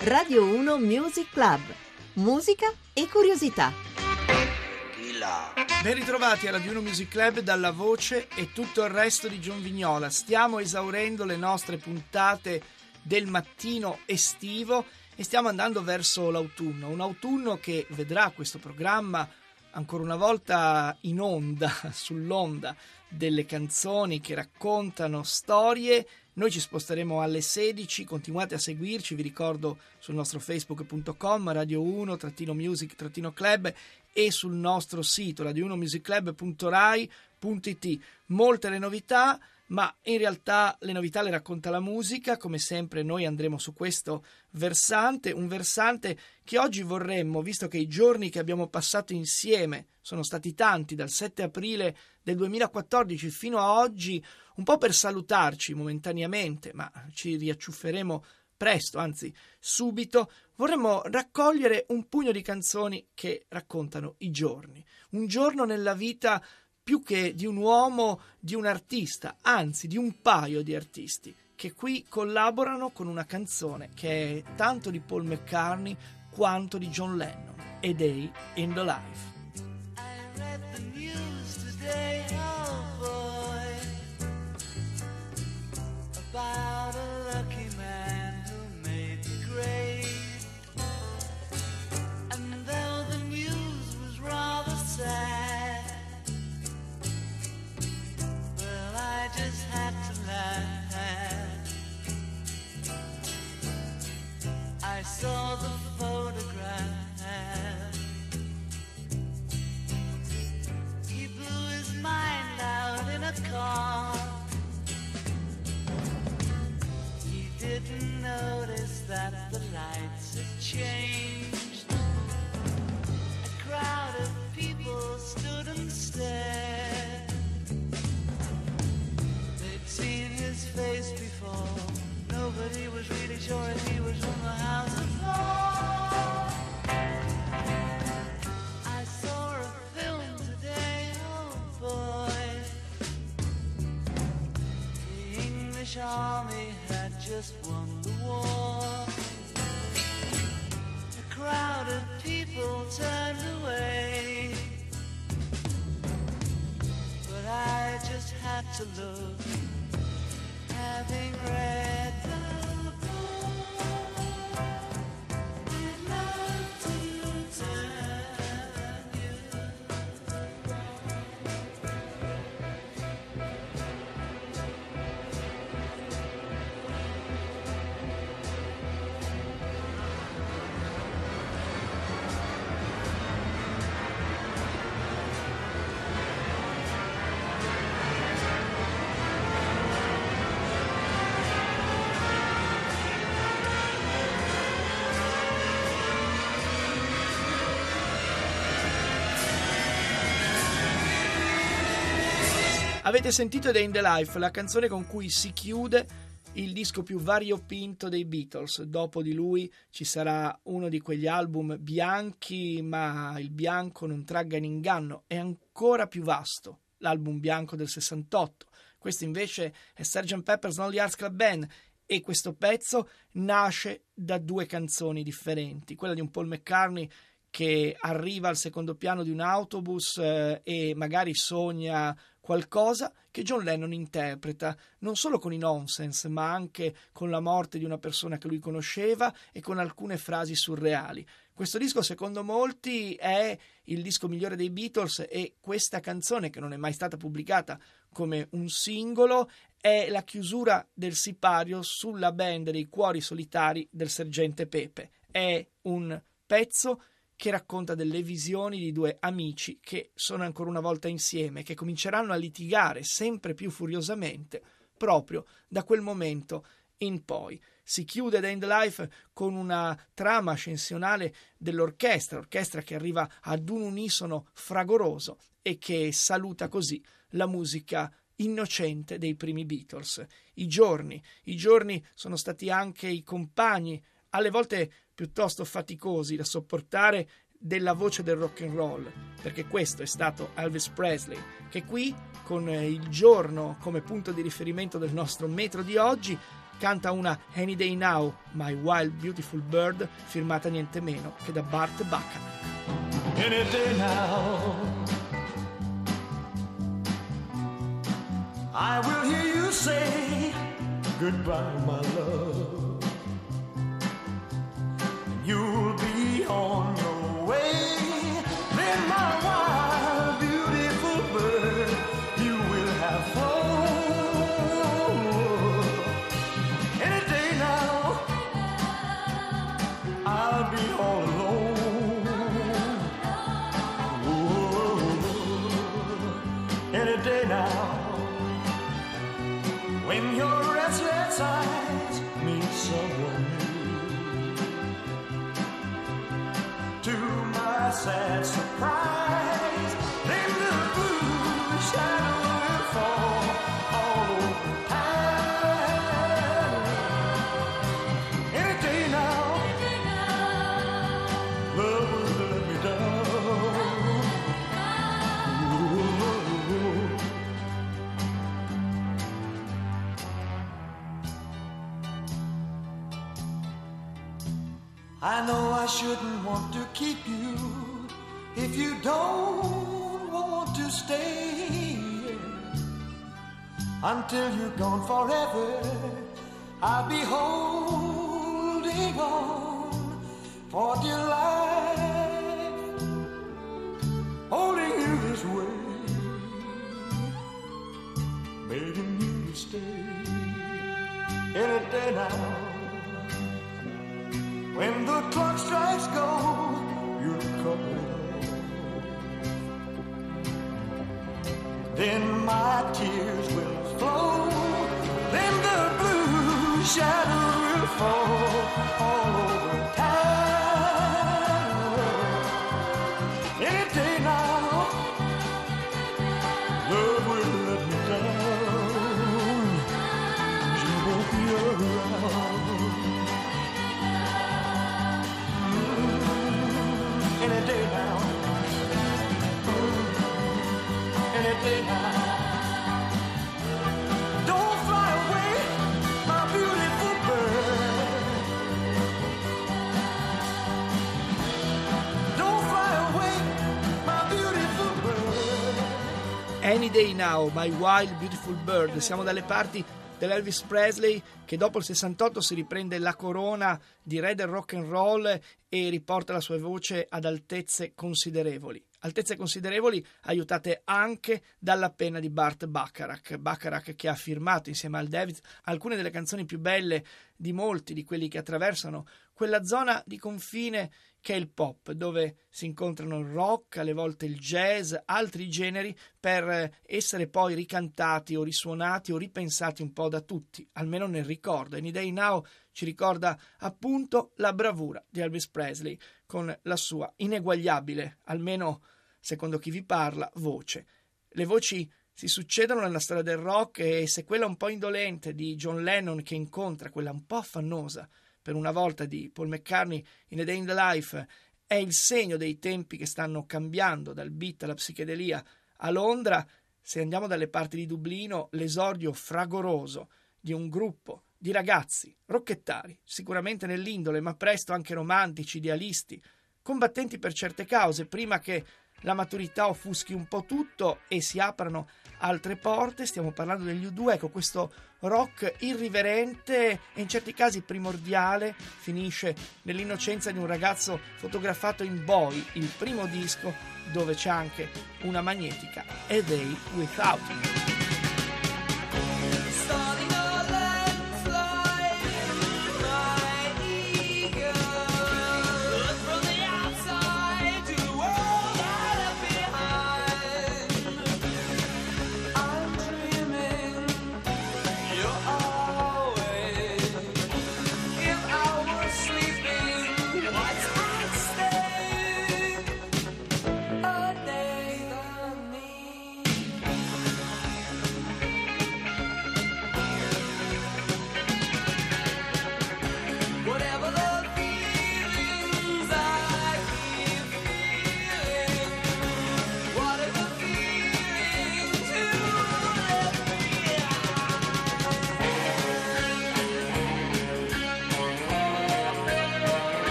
Radio 1 Music Club. Musica e curiosità. Ben ritrovati a Radio 1 Music Club dalla voce e tutto il resto di John Vignola. Stiamo esaurendo le nostre puntate del mattino estivo e stiamo andando verso l'autunno. Un autunno che vedrà questo programma ancora una volta in onda, sull'onda delle canzoni che raccontano storie. Noi ci sposteremo alle 16, continuate a seguirci, vi ricordo sul nostro facebook.com radio1-music-club e sul nostro sito radio1musicclub.rai.it. Molte le novità, ma in realtà le novità le racconta la musica, come sempre noi andremo su questo versante, un versante che oggi vorremmo, visto che i giorni che abbiamo passato insieme sono stati tanti, dal 7 aprile del 2014 fino a oggi, un po' per salutarci momentaneamente, ma ci riacciufferemo presto, anzi subito, vorremmo raccogliere un pugno di canzoni che raccontano i giorni. Un giorno nella vita più che di un uomo, di un artista, anzi di un paio di artisti, che qui collaborano con una canzone che è tanto di Paul McCartney quanto di John Lennon, A Day in the Life. I read the news today, oh boy, about a lucky man who made the grade. And though the news was rather sad, well, I just had to laugh. I saw the photograph. He didn't notice that the lights had changed. A crowd of people stood and stared. They'd seen his face before. Nobody was really sure if he was from the house of law. I saw a film today, oh boy. The army had just won the war. A crowd of people turned away, but I just had to look, having read the book. I'd love to turn you around. Avete sentito A Day in the Life, la canzone con cui si chiude il disco più variopinto dei Beatles. Dopo di lui ci sarà uno di quegli album bianchi, ma il bianco non tragga in inganno, è ancora più vasto, l'album bianco del 68. Questo invece è Sgt. Pepper's Lonely Hearts Club Band e questo pezzo nasce da due canzoni differenti, quella di un Paul McCartney che arriva al secondo piano di un autobus e magari sogna qualcosa, che John Lennon interpreta non solo con i nonsense ma anche con la morte di una persona che lui conosceva e con alcune frasi surreali. Questo disco secondo molti è il disco migliore dei Beatles e questa canzone, che non è mai stata pubblicata come un singolo, è la chiusura del sipario sulla band dei cuori solitari del sergente Pepe. È un pezzo che racconta delle visioni di due amici che sono ancora una volta insieme, che cominceranno a litigare sempre più furiosamente proprio da quel momento in poi. Si chiude A Day in the Life con una trama ascensionale dell'orchestra, orchestra che arriva ad un unisono fragoroso e che saluta così la musica innocente dei primi Beatles. I giorni sono stati anche i compagni, alle volte piuttosto faticosi da sopportare, della voce del rock and roll, perché questo è stato Elvis Presley, che qui, con il giorno come punto di riferimento del nostro metro di oggi, canta una Any Day Now, My Wild Beautiful Bird, firmata niente meno che da Burt Bacharach. Any day now I will hear you say goodbye, my love. You'll be on your way. Then my wild, beautiful bird, you will have flown. Any day now, I'll be all alone. Oh, any day now, when your restless eyes meet someone new, to my sad surprise, then the blue shadow will fall all over time. Any day now, love will let me down. Ooh, ooh, ooh, ooh. I know I shouldn't want to keep you if you don't want to stay. Until you're gone forever, I'll be holding on for dear life, holding you this way, begging you to stay. Any day now, when the clock strikes go, you'll come along. Then my tears will flow. Then the blue shadow will fall all over town. Any day now, love will let me down. You won't be around. Any day now, any day now, don't fly away, my beautiful bird, don't fly away, my beautiful bird. Any day now, my wild beautiful bird. Siamo dalle parti dell'Elvis Presley, che dopo il 68 si riprende la corona di re del rock and roll e riporta la sua voce ad altezze considerevoli. Altezze considerevoli aiutate anche dalla penna di Burt Bacharach. Bacharach che ha firmato insieme al David alcune delle canzoni più belle di molti di quelli che attraversano quella zona di confine che è il pop, dove si incontrano il rock, alle volte il jazz, altri generi, per essere poi ricantati o risuonati o ripensati un po' da tutti, almeno nel ricordo. Any Day Now ci ricorda appunto la bravura di Elvis Presley con la sua ineguagliabile, almeno secondo chi vi parla, voce. Le voci si succedono nella storia del rock e se quella un po' indolente di John Lennon che incontra quella un po' affannosa per una volta di Paul McCartney in A Day in the Life è il segno dei tempi che stanno cambiando dal beat alla psichedelia. A Londra, se andiamo dalle parti di Dublino, l'esordio fragoroso di un gruppo di ragazzi rocchettari, sicuramente nell'indole, ma presto anche romantici, idealisti, combattenti per certe cause, prima che la maturità offuschi un po' tutto e si aprano altre porte. Stiamo parlando degli U2, ecco, questo rock irriverente e in certi casi primordiale finisce nell'innocenza di un ragazzo fotografato in Boy, il primo disco, dove c'è anche una magnetica A Day Without Me.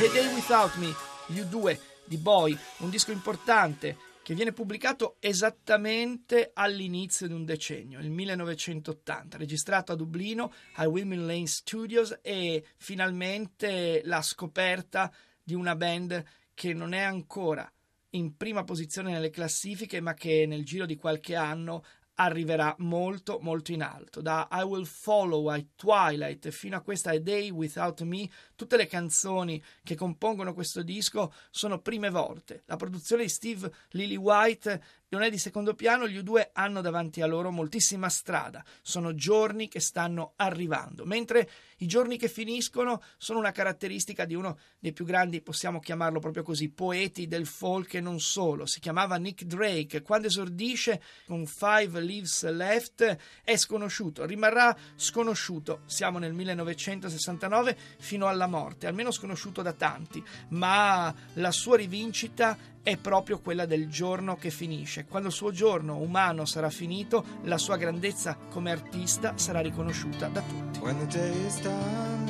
A Day Without Me, U2 di Boy, un disco importante che viene pubblicato esattamente all'inizio di un decennio, il 1980, registrato a Dublino ai Wilming Lane Studios, e finalmente la scoperta di una band che non è ancora in prima posizione nelle classifiche, ma che nel giro di qualche anno arriverà molto molto in alto. Da I Will Follow a Twilight fino a questa A Day Without Me, tutte le canzoni che compongono questo disco sono prime volte. La produzione di Steve Lillywhite non è di secondo piano, gli U2 hanno davanti a loro moltissima strada, sono giorni che stanno arrivando, mentre i giorni che finiscono sono una caratteristica di uno dei più grandi, possiamo chiamarlo proprio così, poeti del folk e non solo. Si chiamava Nick Drake, quando esordisce con Five Leaves Left è sconosciuto, rimarrà sconosciuto, siamo nel 1969, fino alla morte, almeno sconosciuto da tanti, ma la sua rivincita è proprio quella del giorno che finisce. Quando il suo giorno umano sarà finito, la sua grandezza come artista sarà riconosciuta da tutti. When the day is done,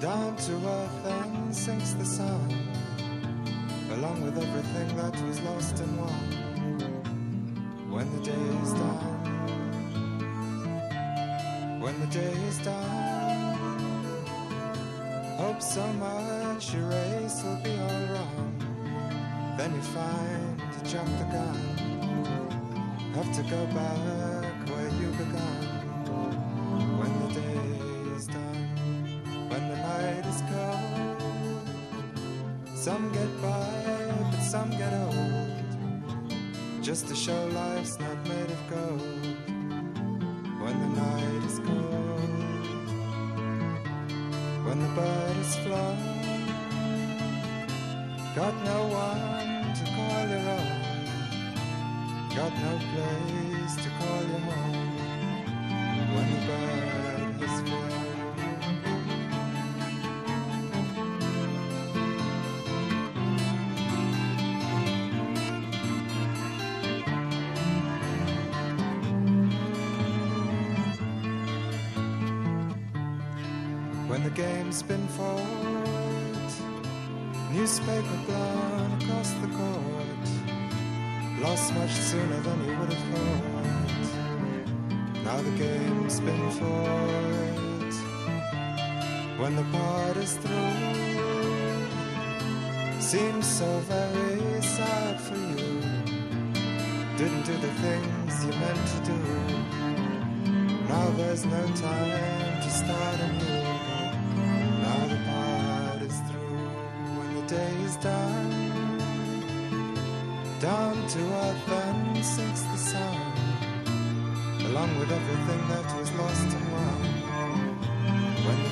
down to earth and sinks the sun, along with everything that was lost and won. When the day is done, when the day is done, hope so much your race will be all wrong. Then you find you jumped the gun, have to go back where you began. When the day is done, when the night is cold, some get by but some get old, just to show life's not made of gold. When the night is cold, when the bird is flown, got no one to call your own, got no place to call your home. When the bird is flown. When the game's been fought, newspaper blown across the court, lost much sooner than you would have thought. Now the game's been fought. When the part is through, seems so very sad for you, didn't do the things you meant to do. Now there's no time to start anew. Done, down to earth and sinks the sun, along with everything that was lost and won. When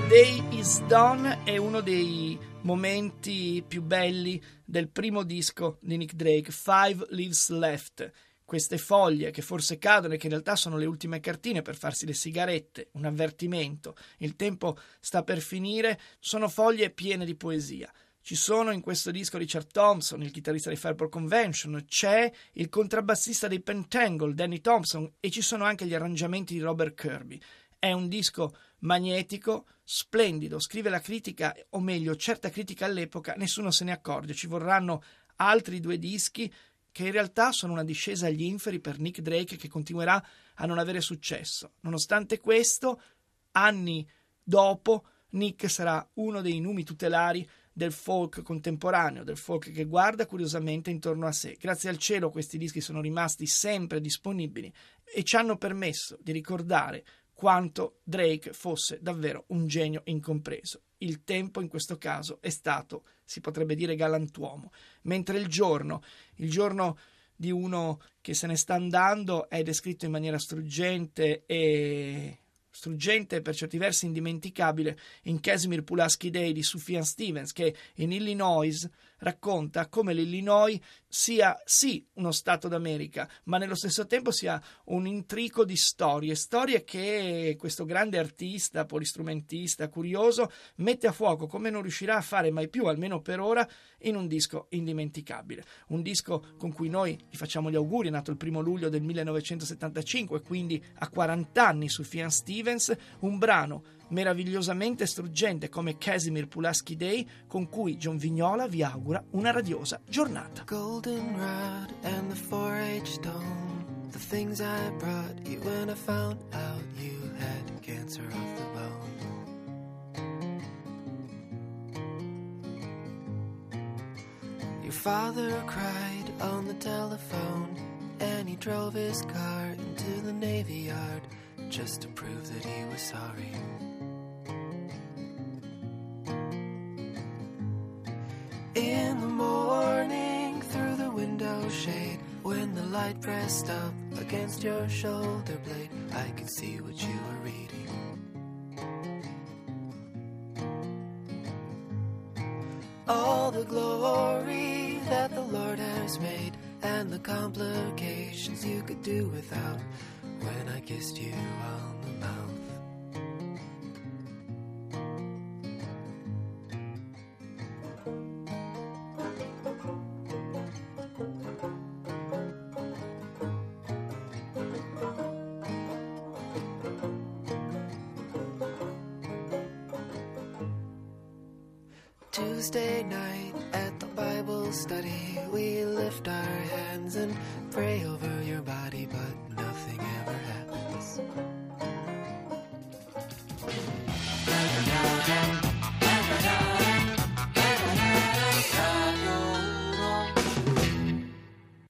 the day is done è uno dei momenti più belli del primo disco di Nick Drake, Five Leaves Left. Queste foglie che forse cadono e che in realtà sono le ultime cartine per farsi le sigarette, un avvertimento, il tempo sta per finire, sono foglie piene di poesia. Ci sono in questo disco Richard Thompson, il chitarrista di Fairport Convention, c'è il contrabbassista dei Pentangle, Danny Thompson, e ci sono anche gli arrangiamenti di Robert Kirby. È un disco magnetico, splendido, scrive la critica, o meglio, certa critica all'epoca, nessuno se ne accorge, ci vorranno altri due dischi, che in realtà sono una discesa agli inferi per Nick Drake, che continuerà a non avere successo. Nonostante questo, anni dopo, Nick sarà uno dei numi tutelari del folk contemporaneo, del folk che guarda curiosamente intorno a sé. Grazie al cielo questi dischi sono rimasti sempre disponibili e ci hanno permesso di ricordare quanto Drake fosse davvero un genio incompreso. Il tempo in questo caso è stato, si potrebbe dire, galantuomo, mentre il giorno di uno che se ne sta andando è descritto in maniera struggente, per certi versi indimenticabile, in Casimir Pulaski Day di Sufjan Stevens, che in Illinois racconta come l'Illinois sia sì uno stato d'America, ma nello stesso tempo sia un intrico di storie che questo grande artista, polistrumentista, curioso, mette a fuoco come non riuscirà a fare mai più, almeno per ora, in un disco indimenticabile, un disco con cui noi gli facciamo gli auguri. È nato il 1° luglio del 1975, quindi a 40 anni Sufjan Stevens, Stevens, un brano meravigliosamente struggente come Casimir Pulaski Day, con cui John Vignola vi augura una radiosa giornata. Goldenrod and the 4-H stone, the things I brought you when I found out you had cancer of the bone. Your father cried on the telephone and he drove his car into the Navy Yard just to prove that he was sorry. In the morning, through the window shade, when the light pressed up against your shoulder blade, I could see what you were reading. All the glory that the Lord has made, and the complications you could do without, when I kissed you on the mouth. Tuesday night at the Bible study, we lift our hands and pray over your body, but nothing ever happens.